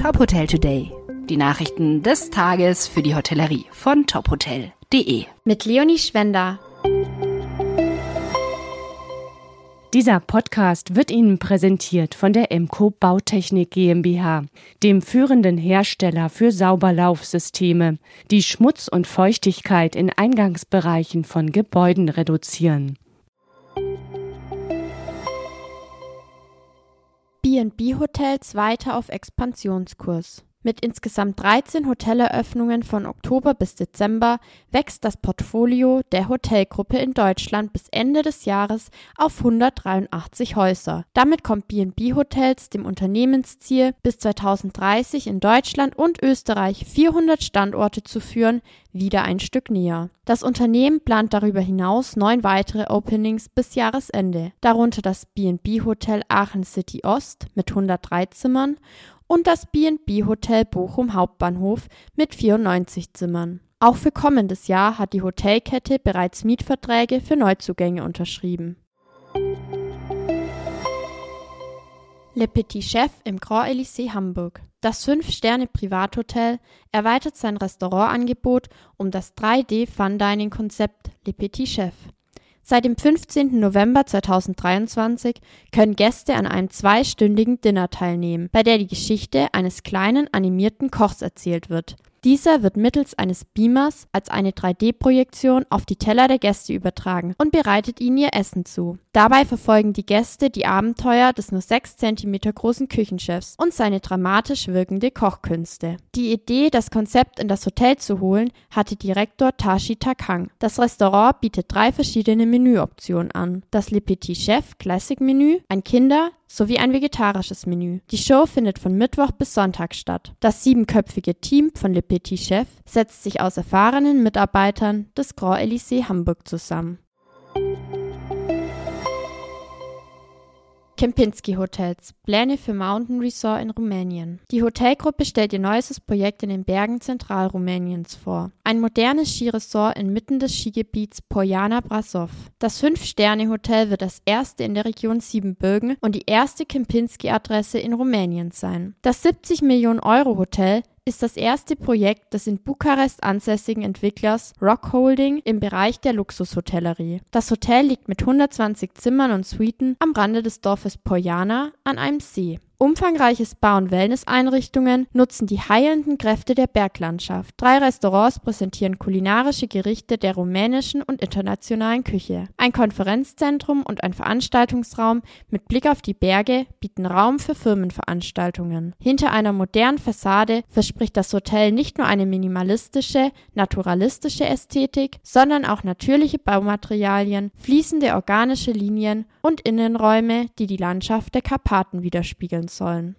Tophotel Today. Die Nachrichten des Tages für die Hotellerie von tophotel.de. Mit Leonie Schwender. Dieser Podcast wird Ihnen präsentiert von der Emco Bautechnik GmbH, dem führenden Hersteller für Sauberlaufsysteme, die Schmutz und Feuchtigkeit in Eingangsbereichen von Gebäuden reduzieren. B&B Hotels weiter auf Expansionskurs. Mit insgesamt 13 Hoteleröffnungen von Oktober bis Dezember wächst das Portfolio der Hotelgruppe in Deutschland bis Ende des Jahres auf 183 Häuser. Damit kommt B&B Hotels dem Unternehmensziel, bis 2030 in Deutschland und Österreich 400 Standorte zu führen, wieder ein Stück näher. Das Unternehmen plant darüber hinaus 9 weitere Openings bis Jahresende, darunter das B&B Hotel Aachen City Ost mit 103 Zimmern und das B&B Hotel Bochum Hauptbahnhof mit 94 Zimmern. Auch für kommendes Jahr hat die Hotelkette bereits Mietverträge für Neuzugänge unterschrieben. Le Petit Chef im Grand Elysée Hamburg. Das 5-Sterne-Privathotel erweitert sein Restaurantangebot um das 3D-Fun-Dining-Konzept Le Petit Chef. Seit dem 15. November 2023 können Gäste an einem 2-stündigen Dinner teilnehmen, bei der die Geschichte eines kleinen animierten Kochs erzählt wird. Dieser wird mittels eines Beamers als eine 3D-Projektion auf die Teller der Gäste übertragen und bereitet ihnen ihr Essen zu. Dabei verfolgen die Gäste die Abenteuer des nur 6 cm großen Küchenchefs und seine dramatisch wirkende Kochkünste. Die Idee, das Konzept in das Hotel zu holen, hatte Direktor Tashi Takang. Das Restaurant bietet 3 verschiedene Menüoptionen an: das Le Petit Chef Classic Menü, ein Kinder- sowie ein vegetarisches Menü. Die Show findet von Mittwoch bis Sonntag statt. Das 7-köpfige Team von Le Petit Chef setzt sich aus erfahrenen Mitarbeitern des Grand Elysée Hamburg zusammen. Kempinski Hotels – Pläne für Mountain Resort in Rumänien. Die Hotelgruppe stellt ihr neuestes Projekt in den Bergen Zentralrumäniens vor. Ein modernes Skiresort inmitten des Skigebiets Poiana Brasov. Das 5-Sterne-Hotel wird das erste in der Region Siebenbürgen und die erste Kempinski-Adresse in Rumänien sein. Das 70-Millionen-Euro-Hotel ist das erste Projekt des in Bukarest ansässigen Entwicklers Rock Holding im Bereich der Luxushotellerie. Das Hotel liegt mit 120 Zimmern und Suiten am Rande des Dorfes Poiana an einem See. Umfangreiche Spa- und Wellness-Einrichtungen nutzen die heilenden Kräfte der Berglandschaft. 3 Restaurants präsentieren kulinarische Gerichte der rumänischen und internationalen Küche. Ein Konferenzzentrum und ein Veranstaltungsraum mit Blick auf die Berge bieten Raum für Firmenveranstaltungen. Hinter einer modernen Fassade verspricht das Hotel nicht nur eine minimalistische, naturalistische Ästhetik, sondern auch natürliche Baumaterialien, fließende organische Linien und Innenräume, die die Landschaft der Karpaten widerspiegeln sollen.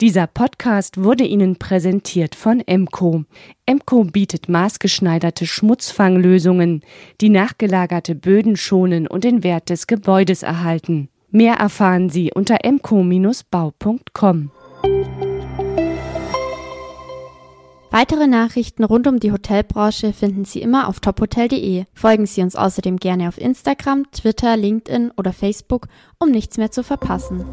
Dieser Podcast wurde Ihnen präsentiert von Emco. Emco bietet maßgeschneiderte Schmutzfanglösungen, die nachgelagerte Böden schonen und den Wert des Gebäudes erhalten. Mehr erfahren Sie unter emco-bau.com. Weitere Nachrichten rund um die Hotelbranche finden Sie immer auf tophotel.de. Folgen Sie uns außerdem gerne auf Instagram, Twitter, LinkedIn oder Facebook, um nichts mehr zu verpassen.